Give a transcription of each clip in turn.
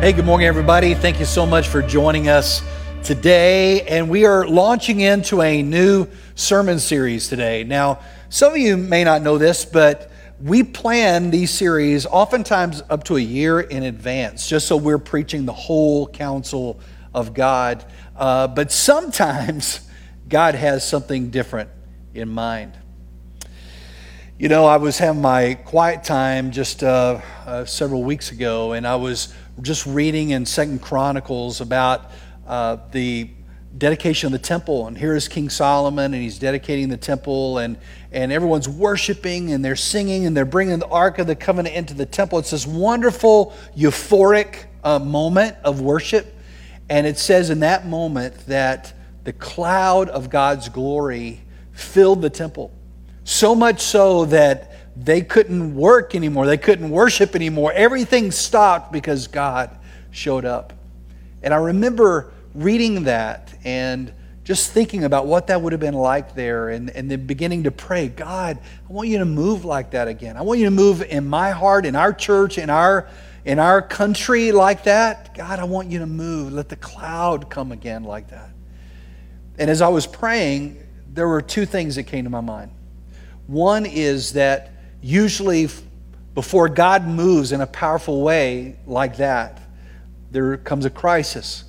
Hey, good morning, everybody. Thank you so much for joining us today. And we are launching into a new sermon series today. Now, some of you may not know this, but we plan these series oftentimes up to a year in advance, just so we're preaching the whole counsel of God. But sometimes God has something different in mind. You know, I was having my quiet time just several weeks ago, and I was just reading in 2 Chronicles about the dedication of the temple. And here is King Solomon, and he's dedicating the temple, and everyone's worshiping, and they're singing, and they're bringing the Ark of the Covenant into the temple. It's this wonderful, euphoric moment of worship. And it says in that moment that the cloud of God's glory filled the temple, so much so that they couldn't work anymore. They couldn't worship anymore. Everything stopped because God showed up. And I remember reading that and just thinking about what that would have been like there, and then beginning to pray, God, I want you to move like that again. I want you to move in my heart, in our church, in our country like that. God, I want you to move. Let the cloud come again like that. And as I was praying, there were two things that came to my mind. One is that usually before God moves in a powerful way like that, there comes a crisis.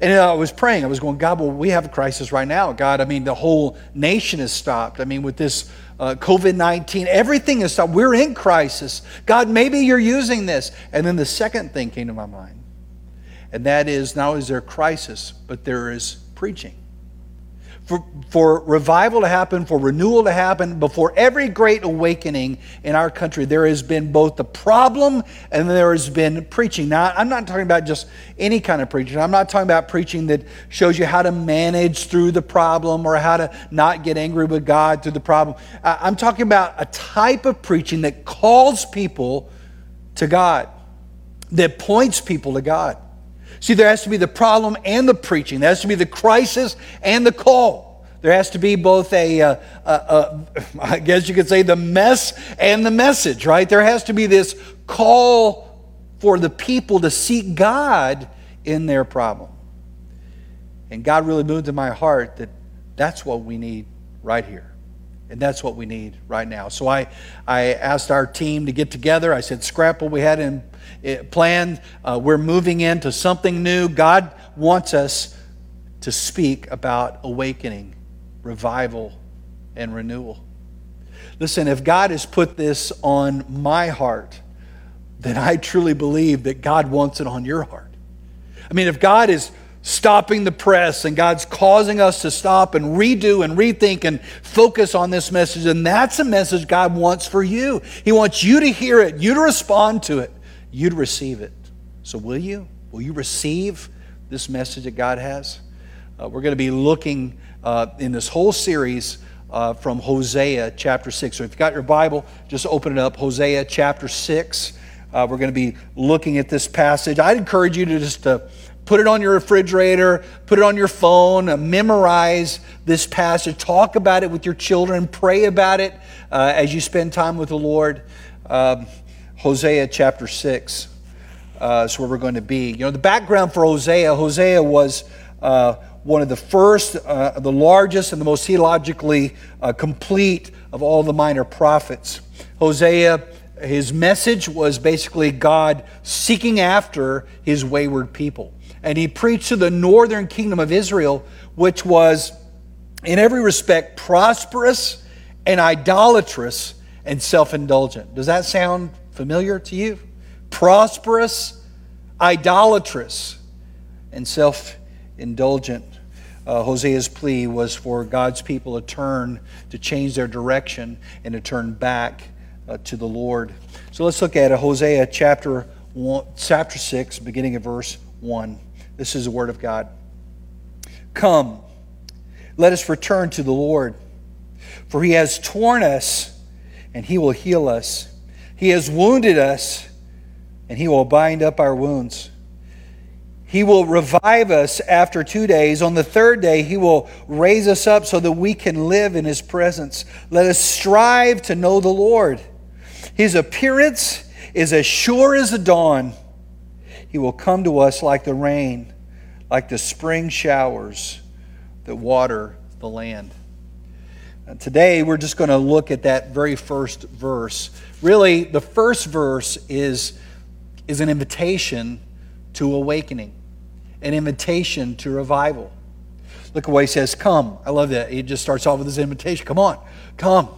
And I was praying. I was going, God, well, we have a crisis right now. God, I mean, the whole nation is stopped. I mean, with this COVID-19, everything is stopped. We're in crisis. God, maybe you're using this. And then the second thing came to my mind, and that is, not only is there a crisis, but there is preaching. For revival to happen, for renewal to happen, before every great awakening in our country, there has been both the problem and there has been preaching. Now, I'm not talking about just any kind of preaching. I'm not talking about preaching that shows you how to manage through the problem or how to not get angry with God through the problem. I'm talking about a type of preaching that calls people to God, that points people to God. See, there has to be the problem and the preaching. There has to be the crisis and the call. There has to be both I guess you could say, the mess and the message, right? There has to be this call for the people to seek God in their problem. And God really moved in my heart that that's what we need right here. And that's what we need right now. So I asked our team to get together. I said, scrap what we had planned. We're moving into something new. God wants us to speak about awakening, revival, and renewal. Listen, if God has put this on my heart, then I truly believe that God wants it on your heart. I mean, if God is stopping the press, and God's causing us to stop and redo and rethink and focus on this message, and that's a message God wants for you. He wants you to hear it, you to respond to it, you to receive it. So will you? Will you receive this message that God has? We're going to be looking in this whole series from Hosea chapter 6. So if you've got your Bible, just open it up, Hosea chapter 6. We're going to be looking at this passage. I'd encourage you to just put it on your refrigerator, put it on your phone, memorize this passage, talk about it with your children, pray about it as you spend time with the Lord. Hosea chapter 6 is where we're going to be. You know, the background for Hosea was one of the first, the largest, and the most theologically complete of all the minor prophets. Hosea, his message was basically God seeking after his wayward people. And he preached to the northern kingdom of Israel, which was in every respect prosperous and idolatrous and self-indulgent. Does that sound familiar to you? Prosperous, idolatrous, and self-indulgent. Hosea's plea was for God's people to turn, to change their direction, and to turn back to the Lord. So let's look at Hosea chapter 6, beginning of verse 1. This is the word of God. Come, let us return to the Lord, for he has torn us, and he will heal us. He has wounded us, and he will bind up our wounds. He will revive us after 2 days. On the third day, he will raise us up so that we can live in his presence. Let us strive to know the Lord. His appearance is as sure as the dawn. He will come to us like the rain, like the spring showers that water the land. Today, we're just going to look at that very first verse. Really, the first verse is an invitation to awakening, an invitation to revival. Look away, he says, come. I love that. He just starts off with this invitation. Come on, come.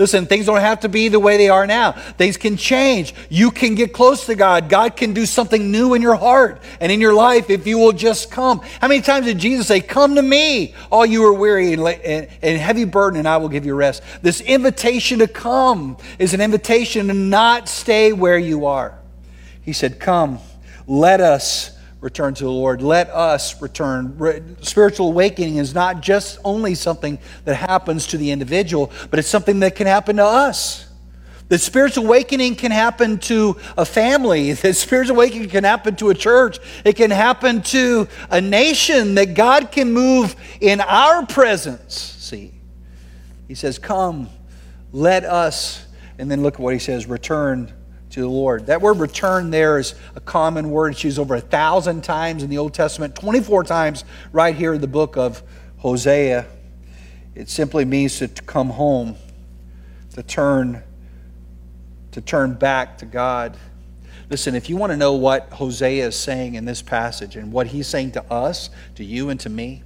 Listen, things don't have to be the way they are now. Things can change. You can get close to God. God can do something new in your heart and in your life if you will just come. How many times did Jesus say, come to me, all you are weary and heavy burden, and I will give you rest? This invitation to come is an invitation to not stay where you are. He said, come, let us return to the Lord. Let us return. Spiritual awakening is not just only something that happens to the individual, but it's something that can happen to us. The spiritual awakening can happen to a family. The spiritual awakening can happen to a church. It can happen to a nation, that God can move in our presence. See, he says, come, let us, and then look at what he says, return to the Lord. That word return there is a common word. It's used over 1,000 times in the Old Testament, 24 times right here in the book of Hosea. It simply means to come home, to turn back to God. Listen, if you want to know what Hosea is saying in this passage and what he's saying to us, to you and to me,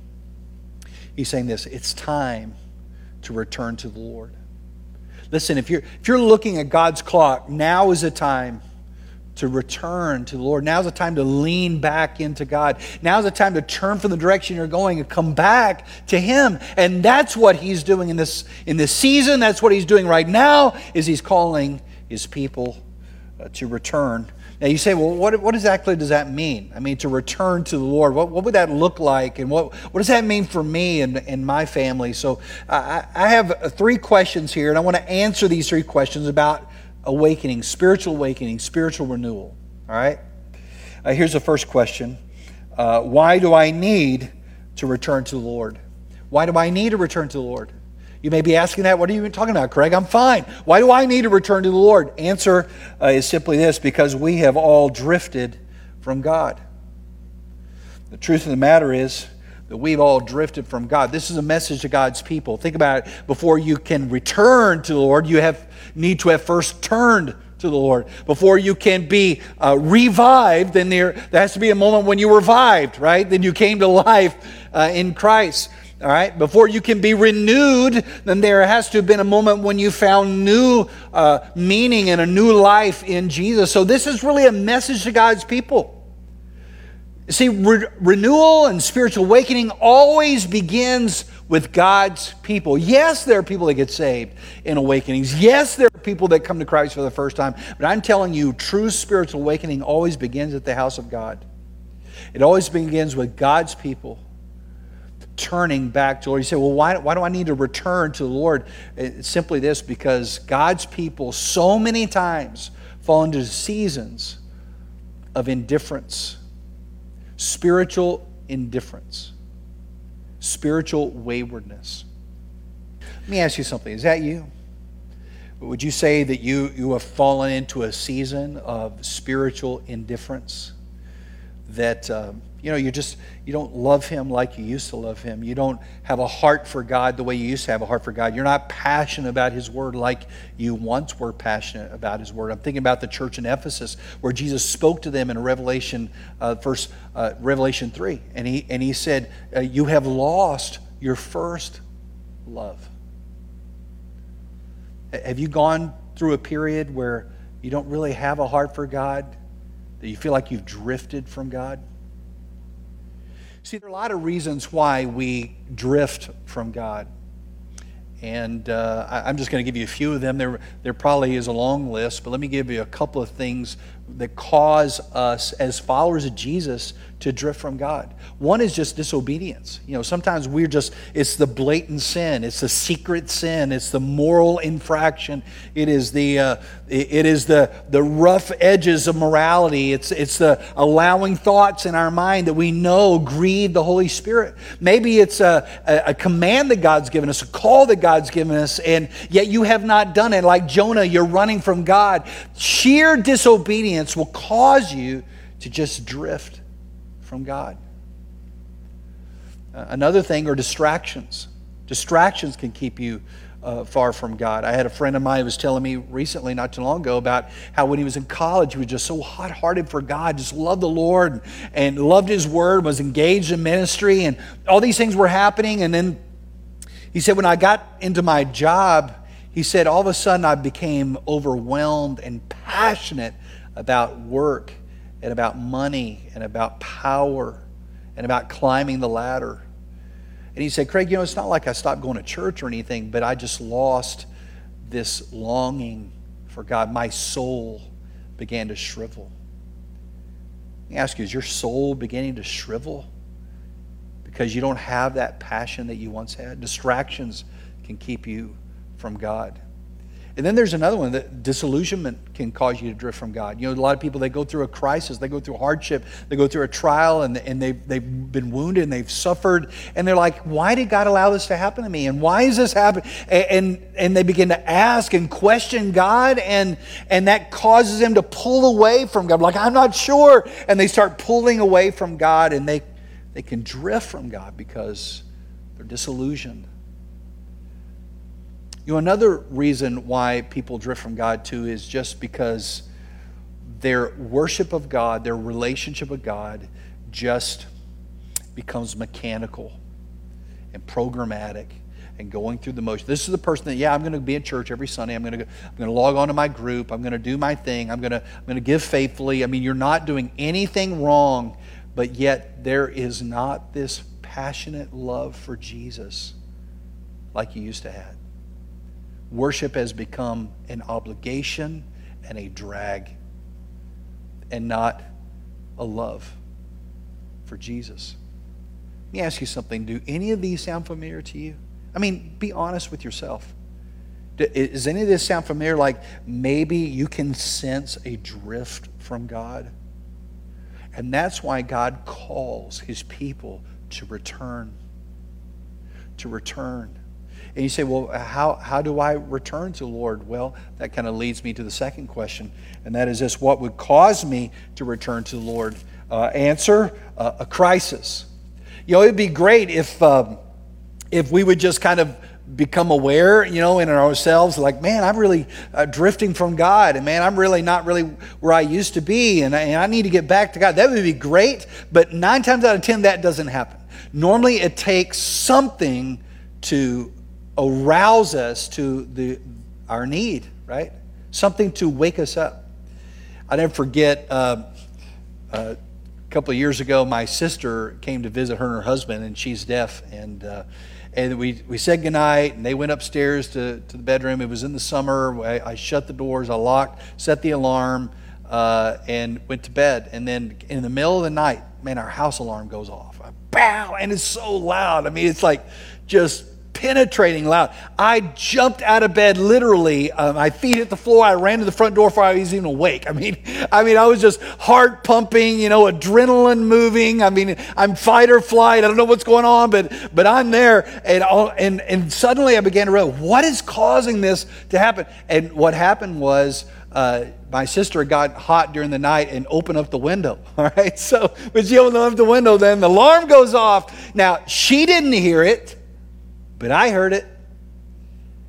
he's saying this: it's time to return to the Lord. Listen, if you're looking at God's clock, now is the time to return to the Lord. Now is the time to lean back into God. Now is the time to turn from the direction you're going and come back to Him. And that's what He's doing in this season. That's what He's doing right now, is He's calling His people to return. Now you say, well, what exactly does that mean? I mean, to return to the Lord. What would that look like? And what does that mean for me and my family? So I have three questions here, and I want to answer these three questions about awakening, spiritual renewal. All right? Here's the first question. Why do I need to return to the Lord? Why do I need to return to the Lord? You may be asking that. What are you even talking about, Craig? I'm fine. Why do I need to return to the Lord? Answer is simply this: because we have all drifted from God. The truth of the matter is that we've all drifted from God. This is a message to God's people. Think about it. Before you can return to the Lord, you need to have first turned to the Lord. Before you can be revived, then there has to be a moment when you revived, right? Then you came to life in Christ. All right, before you can be renewed, then there has to have been a moment when you found new meaning and a new life in Jesus. So this is really a message to God's people. See, renewal and spiritual awakening always begins with God's people. Yes, there are people that get saved in awakenings. Yes, there are people that come to Christ for the first time. But I'm telling you, true spiritual awakening always begins at the house of God. It always begins with God's people turning back to the Lord. You say, well, why do I need to return to the Lord? It's simply this: because God's people so many times fall into seasons of indifference, spiritual indifference, spiritual waywardness. Let me ask you something. Is that you? Would you say that you have fallen into a season of spiritual indifference? That you don't love Him like you used to love Him. You don't have a heart for God the way you used to have a heart for God. You're not passionate about His Word like you once were passionate about His Word. I'm thinking about the church in Ephesus, where Jesus spoke to them in Revelation, Revelation 3, and he said, "You have lost your first love." Have you gone through a period where you don't really have a heart for God? That you feel like you've drifted from God? See, there are a lot of reasons why we drift from God. And I'm just going to give you a few of them. There probably is a long list, but let me give you a couple of things that cause us as followers of Jesus to drift from God. One is just disobedience. You know, sometimes it's the blatant sin. It's the secret sin. It's the moral infraction. It is the rough edges of morality. It's the allowing thoughts in our mind that we know grieve the Holy Spirit. Maybe it's a command that God's given us, a call that God's given us, and yet you have not done it. Like Jonah, you're running from God. Sheer disobedience will cause you to just drift from God. Another thing are distractions. Distractions can keep you far from God. I had a friend of mine who was telling me recently, not too long ago, about how when he was in college, he was just so hot-hearted for God, just loved the Lord and loved His Word, was engaged in ministry, and all these things were happening. And then he said, when I got into my job, he said, all of a sudden I became overwhelmed and passionate about work and about money and about power and about climbing the ladder. And he said, Craig, you know, it's not like I stopped going to church or anything, but I just lost this longing for God. My soul began to shrivel. Let me ask you, is your soul beginning to shrivel because you don't have that passion that you once had? Distractions can keep you from God. And then there's another one, that disillusionment can cause you to drift from God. You know, a lot of people, they go through a crisis, they go through hardship, they go through a trial, and they've been wounded and they've suffered, and they're like, why did God allow this to happen to me? And why is this happening? And they begin to ask and question God, and that causes them to pull away from God. Like, I'm not sure. And they start pulling away from God, and they can drift from God because they're disillusioned. You know, another reason why people drift from God too is just because their worship of God, their relationship with God just becomes mechanical and programmatic and going through the motions. This is the person that, yeah, I'm going to be in church every Sunday. I'm going to log on to my group. I'm going to do my thing. I'm going to give faithfully. I mean, you're not doing anything wrong, but yet there is not this passionate love for Jesus like you used to have. Worship has become an obligation and a drag and not a love for Jesus. Let me ask you something. Do any of these sound familiar to you? I mean, be honest with yourself. Does any of this sound familiar? Like maybe you can sense a drift from God? And that's why God calls His people to return. To return. And you say, well, how do I return to the Lord? Well, that kind of leads me to the second question, and that is this: what would cause me to return to the Lord? Answer, a crisis. You know, it would be great if we would just kind of become aware, you know, in ourselves, like, man, I'm really drifting from God, and man, I'm really not really where I used to be, and I need to get back to God. That would be great, but 9 times out of 10, that doesn't happen. Normally, it takes something to arouse us to our need, right? Something to wake us up. I never forget, a couple of years ago, my sister came to visit her and her husband, and she's deaf, and we said goodnight, and they went upstairs to the bedroom. It was in the summer. I shut the doors, I locked, set the alarm, and went to bed. And then in the middle of the night, man, our house alarm goes off. Bow! And it's so loud. I mean, it's like just penetrating loud. I jumped out of bed, literally. My feet hit the floor. I ran to the front door before I was even awake. I mean, I was just heart pumping, you know, adrenaline moving. I mean, I'm fight or flight. I don't know what's going on, but I'm there. And suddenly I began to realize, what is causing this to happen? And what happened was, my sister got hot during the night and opened up the window, all right? So when she opened up the window, then the alarm goes off. Now, she didn't hear it, but I heard it,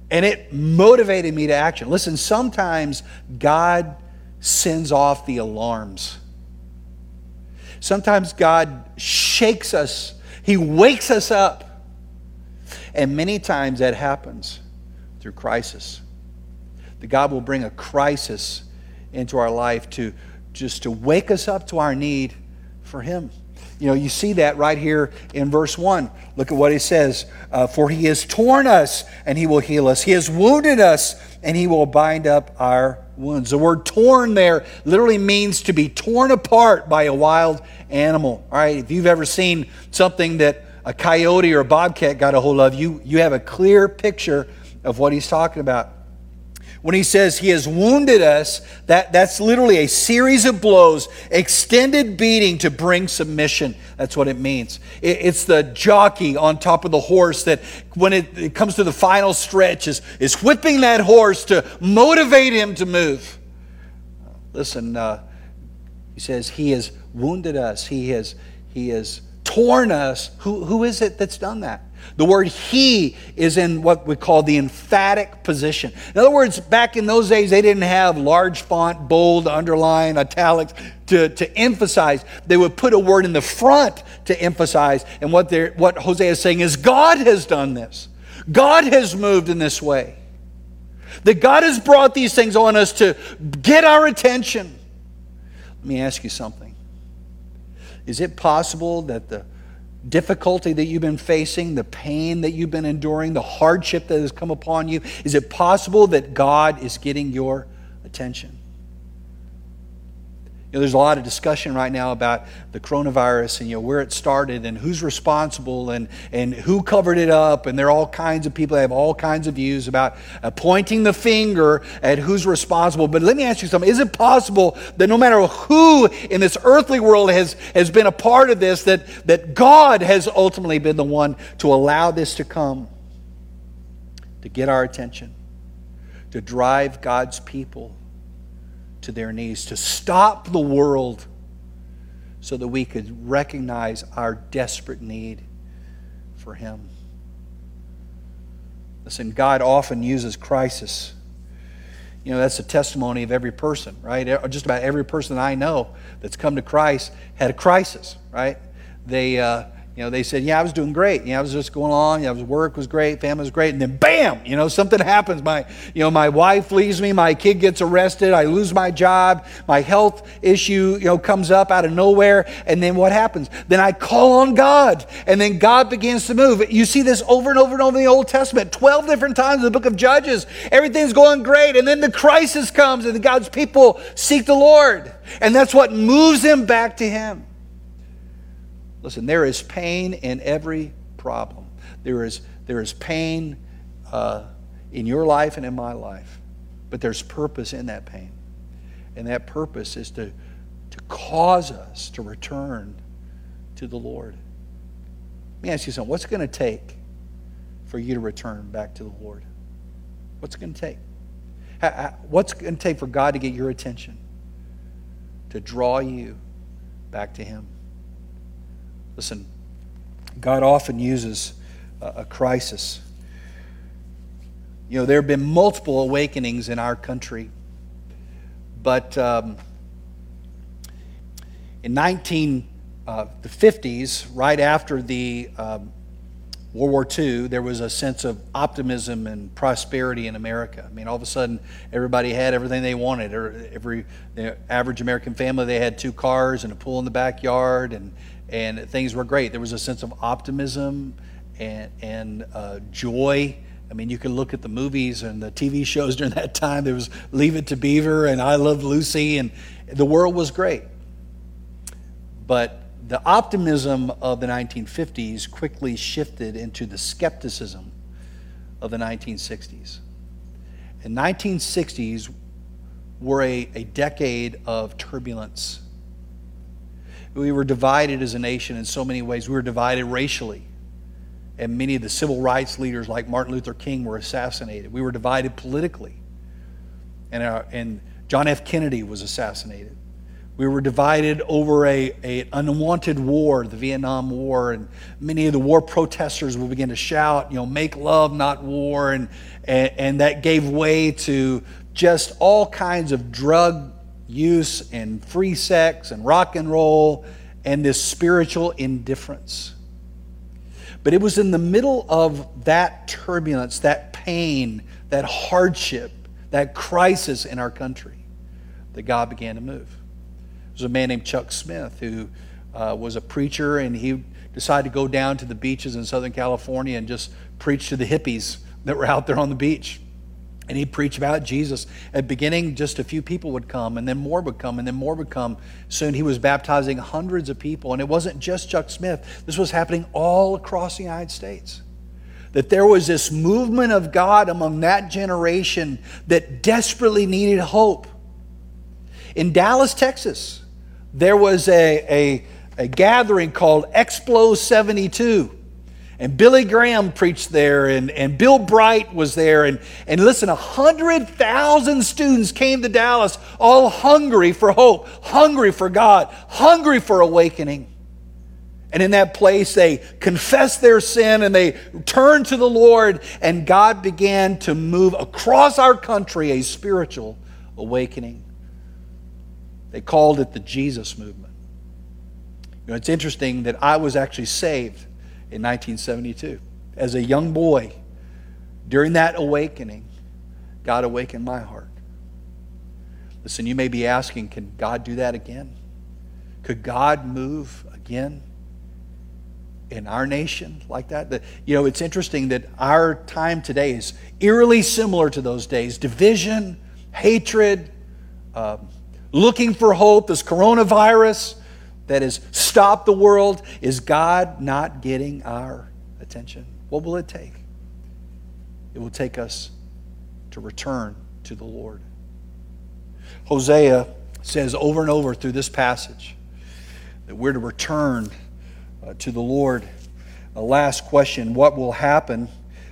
and it motivated me to action. Listen, sometimes God sends off the alarms. Sometimes God shakes us. He wakes us up. And many times that happens through crisis. That God will bring a crisis into our life to wake us up to our need for Him. You know, you see that right here in verse 1. Look at what it says. For He has torn us, and He will heal us. He has wounded us, and He will bind up our wounds. The word torn there literally means to be torn apart by a wild animal. All right, if you've ever seen something that a coyote or a bobcat got a hold of, you have a clear picture of what he's talking about. When he says He has wounded us, that's literally a series of blows, extended beating to bring submission. That's what it means. It's the jockey on top of the horse that when it comes to the final stretch is whipping that horse to motivate him to move. Listen, He says he has wounded us. He has torn us. Who is it that's done that? The word he is in what we call the emphatic position. In other words, back in those days, they didn't have large font, bold, underline, italics to emphasize. They would put a word in the front to emphasize. And what Hosea is saying is God has done this. God has moved in this way. That God has brought these things on us to get our attention. Let me ask you something. Is it possible that the difficulty that you've been facing, the pain that you've been enduring, the hardship that has come upon you, is it possible that God is getting your attention? You know, there's a lot of discussion right now about the coronavirus and where it started and who's responsible and who covered it up. And there are all kinds of people that have all kinds of views about pointing the finger at who's responsible. But let me ask you something. Is it possible that no matter who in this earthly world has been a part of this, that God has ultimately been the one to allow this to come, to get our attention, to drive God's people to their knees, to stop the world so that we could recognize our desperate need for Him? Listen, God often uses crisis. You know, that's the testimony of every person, right? Just about every person I know that's come to Christ had a crisis, right? They said, I was doing great. I was just going along. Work was great. Family was great. And then, bam, something happens. My wife leaves me. My kid gets arrested. I lose my job. My health issue, comes up out of nowhere. And then what happens? Then I call on God. And then God begins to move. You see this over and over and over in the Old Testament. 12 different times in the book of Judges. Everything's going great. And then the crisis comes and God's people seek the Lord. And that's what moves them back to Him. Listen, there is pain in every problem. There is pain in your life and in my life. But there's purpose in that pain. And that purpose is to cause us to return to the Lord. Let me ask you something. What's it going to take for you to return back to the Lord? What's it going to take? What's it going to take for God to get your attention? To draw you back to Him? Listen, God often uses a crisis. There have been multiple awakenings in our country. But in the 50s, right after the World War II, there was a sense of optimism and prosperity in America. All of a sudden, everybody had everything they wanted. The average American family, they had 2 cars and a pool in the backyard, and things were great. There was a sense of optimism and joy. You can look at the movies and the TV shows during that time. There was Leave It to Beaver and I Love Lucy, and the world was great. But the optimism of the 1950s quickly shifted into the skepticism of the 1960s. And 1960s were a decade of turbulence. We were divided as a nation in so many ways. We were divided racially. And many of the civil rights leaders like Martin Luther King were assassinated. We were divided politically. And John F. Kennedy was assassinated. We were divided over an unwanted war, the Vietnam War. And many of the war protesters would begin to shout, make love, not war. And that gave way to just all kinds of drug use and free sex and rock and roll and this spiritual indifference. But it was in the middle of that turbulence, that pain, that hardship, that crisis in our country that God began to move. There's a man named Chuck Smith who was a preacher, and he decided to go down to the beaches in Southern California and just preach to the hippies that were out there on the beach. And he'd preach about Jesus. At the beginning, just a few people would come, and then more would come, and then more would come. Soon he was baptizing hundreds of people. And it wasn't just Chuck Smith. This was happening all across the United States. That there was this movement of God among that generation that desperately needed hope. In Dallas, Texas, there was a gathering called Explo 72. And Billy Graham preached there, and Bill Bright was there. And listen, 100,000 students came to Dallas, all hungry for hope, hungry for God, hungry for awakening. And in that place, they confessed their sin and they turned to the Lord, and God began to move across our country a spiritual awakening. They called it the Jesus Movement. You know, it's interesting that I was actually saved in 1972. As a young boy, during that awakening, God awakened my heart. Listen, you may be asking, can God do that again? Could God move again in our nation like that? You know, it's interesting that our time today is eerily similar to those days. Division, hatred, looking for hope, this coronavirus that has stopped the world. Is God not getting our attention? What will it take? It will take us to return to the Lord. Hosea says over and over through this passage that we're to return to the Lord. Last question, what will happen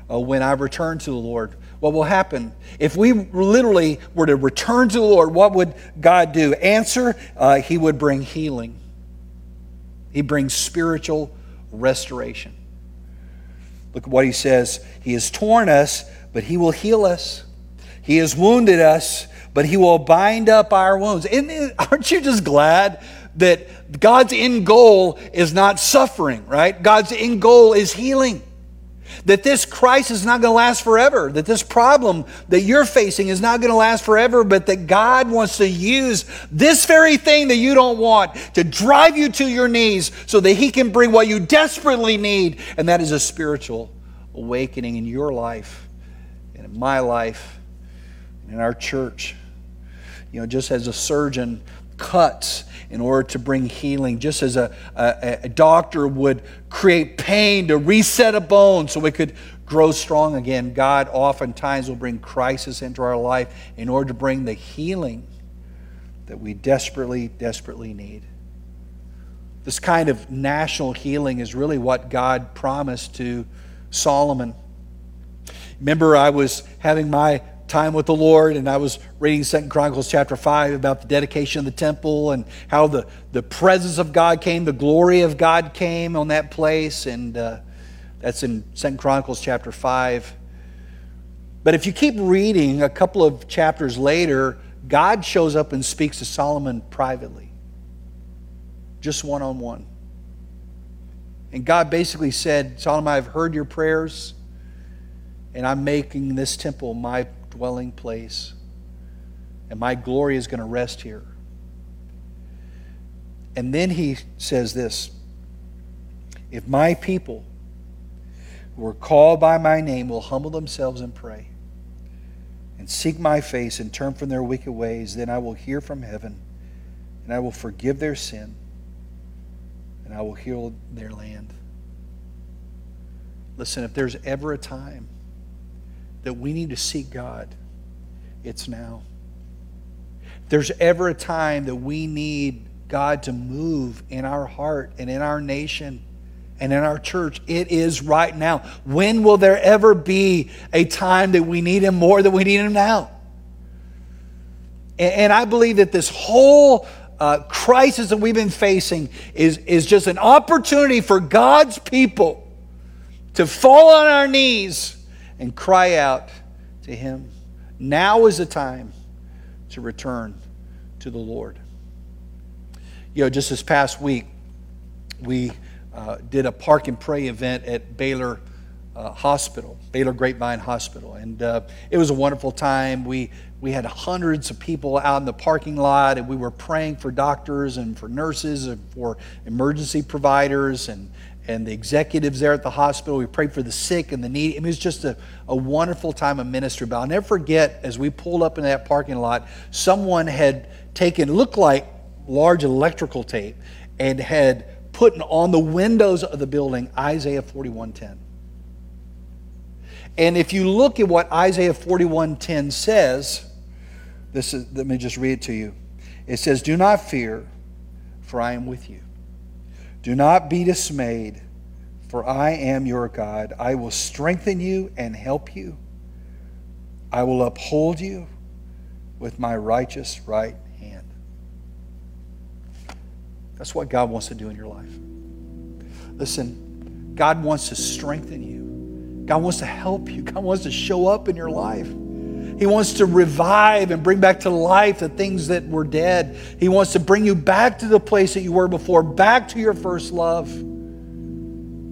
when I return to the Lord? What will happen? If we literally were to return to the Lord, what would God do? Answer, He would bring healing. He brings spiritual restoration. Look at what He says. He has torn us, but He will heal us. He has wounded us, but He will bind up our wounds. Aren't you just glad that God's end goal is not suffering, right? God's end goal is healing. That this crisis is not going to last forever. That this problem that you're facing is not going to last forever, but that God wants to use this very thing that you don't want to drive you to your knees so that He can bring what you desperately need, and that is a spiritual awakening in your life and in my life and in our church. You know, just as a surgeon cuts in order to bring healing, just as a doctor would create pain to reset a bone so it could grow strong again, God oftentimes will bring crisis into our life in order to bring the healing that we desperately, desperately need. This kind of national healing is really what God promised to Solomon. Remember, I was having my time with the Lord, and I was reading 2 Chronicles chapter 5 about the dedication of the temple and how the presence of God came, the glory of God came on that place, and that's in 2 Chronicles chapter 5. But if you keep reading a couple of chapters later, God shows up and speaks to Solomon privately, just one-on-one. And God basically said, Solomon, I've heard your prayers, and I'm making this temple my dwelling place, and my glory is going to rest here. And then He says this, if my people who are called by my name will humble themselves and pray and seek my face and turn from their wicked ways, then I will hear from heaven and I will forgive their sin and I will heal their land. Listen, if there's ever a time that we need to seek God, it's now. If there's ever a time that we need God to move in our heart and in our nation and in our church, it is right now. When will there ever be a time that we need Him more than we need Him now? And I believe that this whole crisis that we've been facing is just an opportunity for God's people to fall on our knees and cry out to Him. Now is the time to return to the Lord. You know, just this past week, we did a Park and Pray event at Baylor Hospital, Baylor Grapevine Hospital. And it was a wonderful time. We had hundreds of people out in the parking lot, and we were praying for doctors and for nurses and for emergency providers and the executives there at the hospital. We prayed for the sick and the needy. It was just a wonderful time of ministry. But I'll never forget, as we pulled up into that parking lot, someone had taken, looked like large electrical tape, and had put on the windows of the building Isaiah 41:10. And if you look at what Isaiah 41:10 says, let me just read it to you. It says, "Do not fear, for I am with you. Do not be dismayed, For I am your God. I will strengthen you and help you. I will uphold you with my righteous right hand. That's what God wants to do in your life. Listen, God wants to strengthen you. God wants to help you. God wants to show up in your life. He wants to revive and bring back to life the things that were dead. He wants to bring you back to the place that you were before, back to your first love.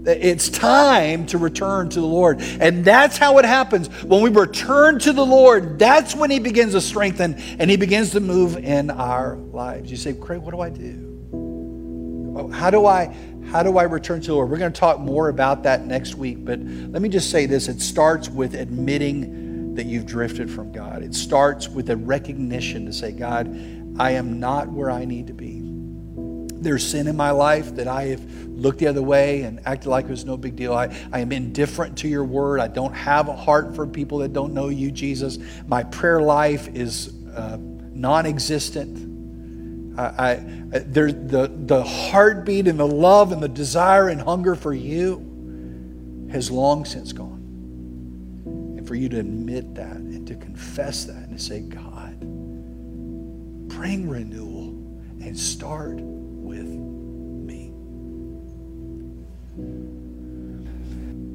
It's time to return to the Lord. And that's how it happens. When we return to the Lord, that's when he begins to strengthen and he begins to move in our lives. You say, Craig, what do I do? How do I return to the Lord? We're going to talk more about that next week. But let me just say this. It starts with admitting that you've drifted from God. It starts with a recognition to say, God, I am not where I need to be. There's sin in my life that I have looked the other way and acted like it was no big deal. I am indifferent to your word. I don't have a heart for people that don't know you, Jesus. My prayer life is non-existent. The heartbeat and the love and the desire and hunger for you has long since gone. And for you to admit that and to confess that and to say, God, bring renewal and start with me.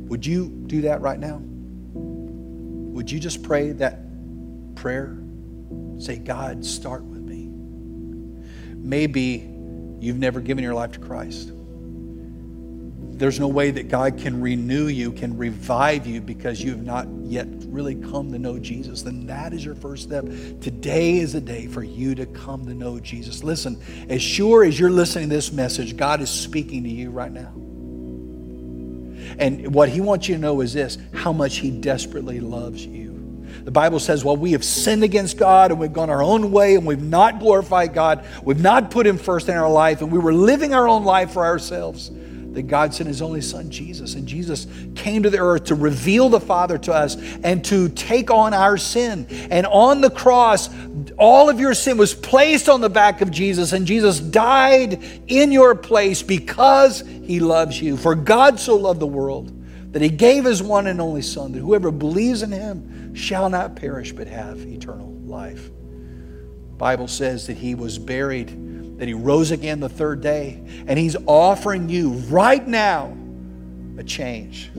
Would you do that right now? Would you just pray that prayer? Say, God, start with me. Maybe you've never given your life to Christ. There's no way that God can renew you, can revive you, because you've not yet really come to know Jesus. Then that is your first step. Today is a day for you to come to know Jesus. Listen, as sure as you're listening to this message, God is speaking to you right now. And what he wants you to know is this, how much he desperately loves you. The Bible says, well, we have sinned against God and we've gone our own way and we've not glorified God. We've not put him first in our life and we were living our own life for ourselves. That God sent his only son, Jesus. And Jesus came to the earth to reveal the Father to us and to take on our sin. And on the cross, all of your sin was placed on the back of Jesus. And Jesus died in your place because he loves you. For God so loved the world that he gave his one and only son, that whoever believes in him shall not perish but have eternal life. The Bible says that he was buried, that he rose again the third day, and he's offering you right now a change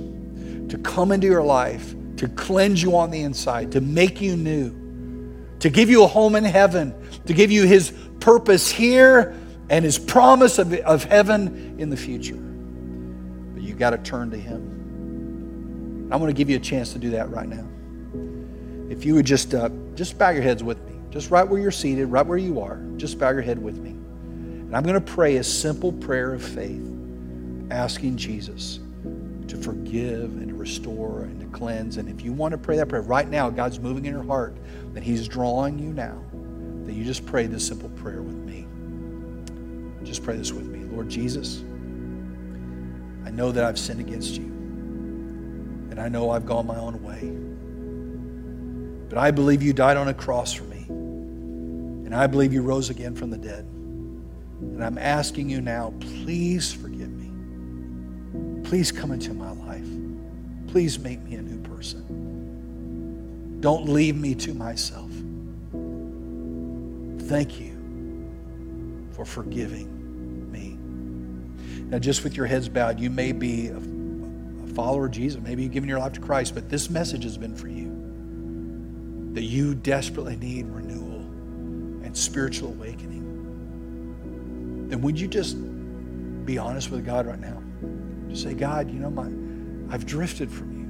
to come into your life, to cleanse you on the inside, to make you new, to give you a home in heaven, to give you his purpose here and his promise of heaven in the future. But you've got to turn to him. I want to give you a chance to do that right now. If you would just bow your heads with me, just right where you're seated, right where you are, just bow your head with me. And I'm going to pray a simple prayer of faith, asking Jesus to forgive and to restore and to cleanse. And if you want to pray that prayer right now, God's moving in your heart, that he's drawing you now, that you just pray this simple prayer with me. Just pray this with me. Lord Jesus, I know that I've sinned against you, and I know I've gone my own way. But I believe you died on a cross for me, and I believe you rose again from the dead. And I'm asking you now, please forgive me. Please come into my life. Please make me a new person. Don't leave me to myself. Thank you for forgiving me. Now, just with your heads bowed, you may be a follower of Jesus. Maybe you've given your life to Christ, but this message has been for you, that you desperately need renewal and spiritual awakening. Then would you just be honest with God right now? Just say, God, I've drifted from you.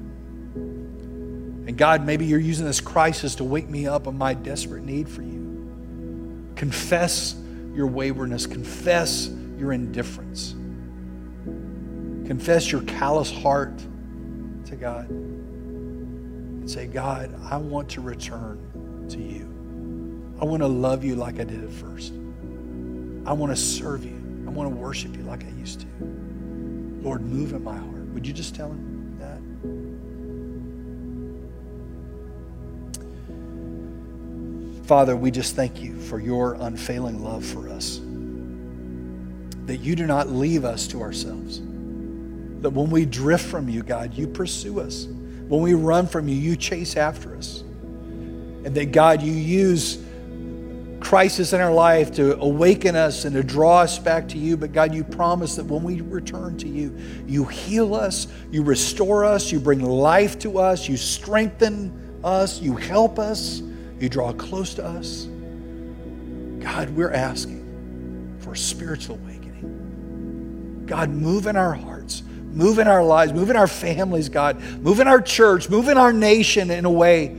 And God, maybe you're using this crisis to wake me up on my desperate need for you. Confess your waywardness. Confess your indifference. Confess your callous heart to God. And say, God, I want to return to you. I want to love you like I did at first. I want to serve you. I want to worship you like I used to. Lord, move in my heart. Would you just tell him that? Father, we just thank you for your unfailing love for us, that you do not leave us to ourselves. That when we drift from you, God, you pursue us. When we run from you, you chase after us. And that, God, you use crisis in our life to awaken us and to draw us back to you. But God, you promise that when we return to you, you heal us, you restore us, you bring life to us, you strengthen us, you help us, you draw close to us. God, we're asking for spiritual awakening. God, move in our hearts, move in our lives, move in our families, God, move in our church, move in our nation in a way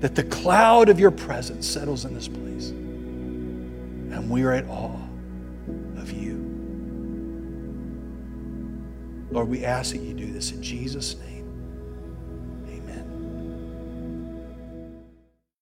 that the cloud of your presence settles in this place. And we are at awe of you. Lord, we ask that you do this in Jesus' name.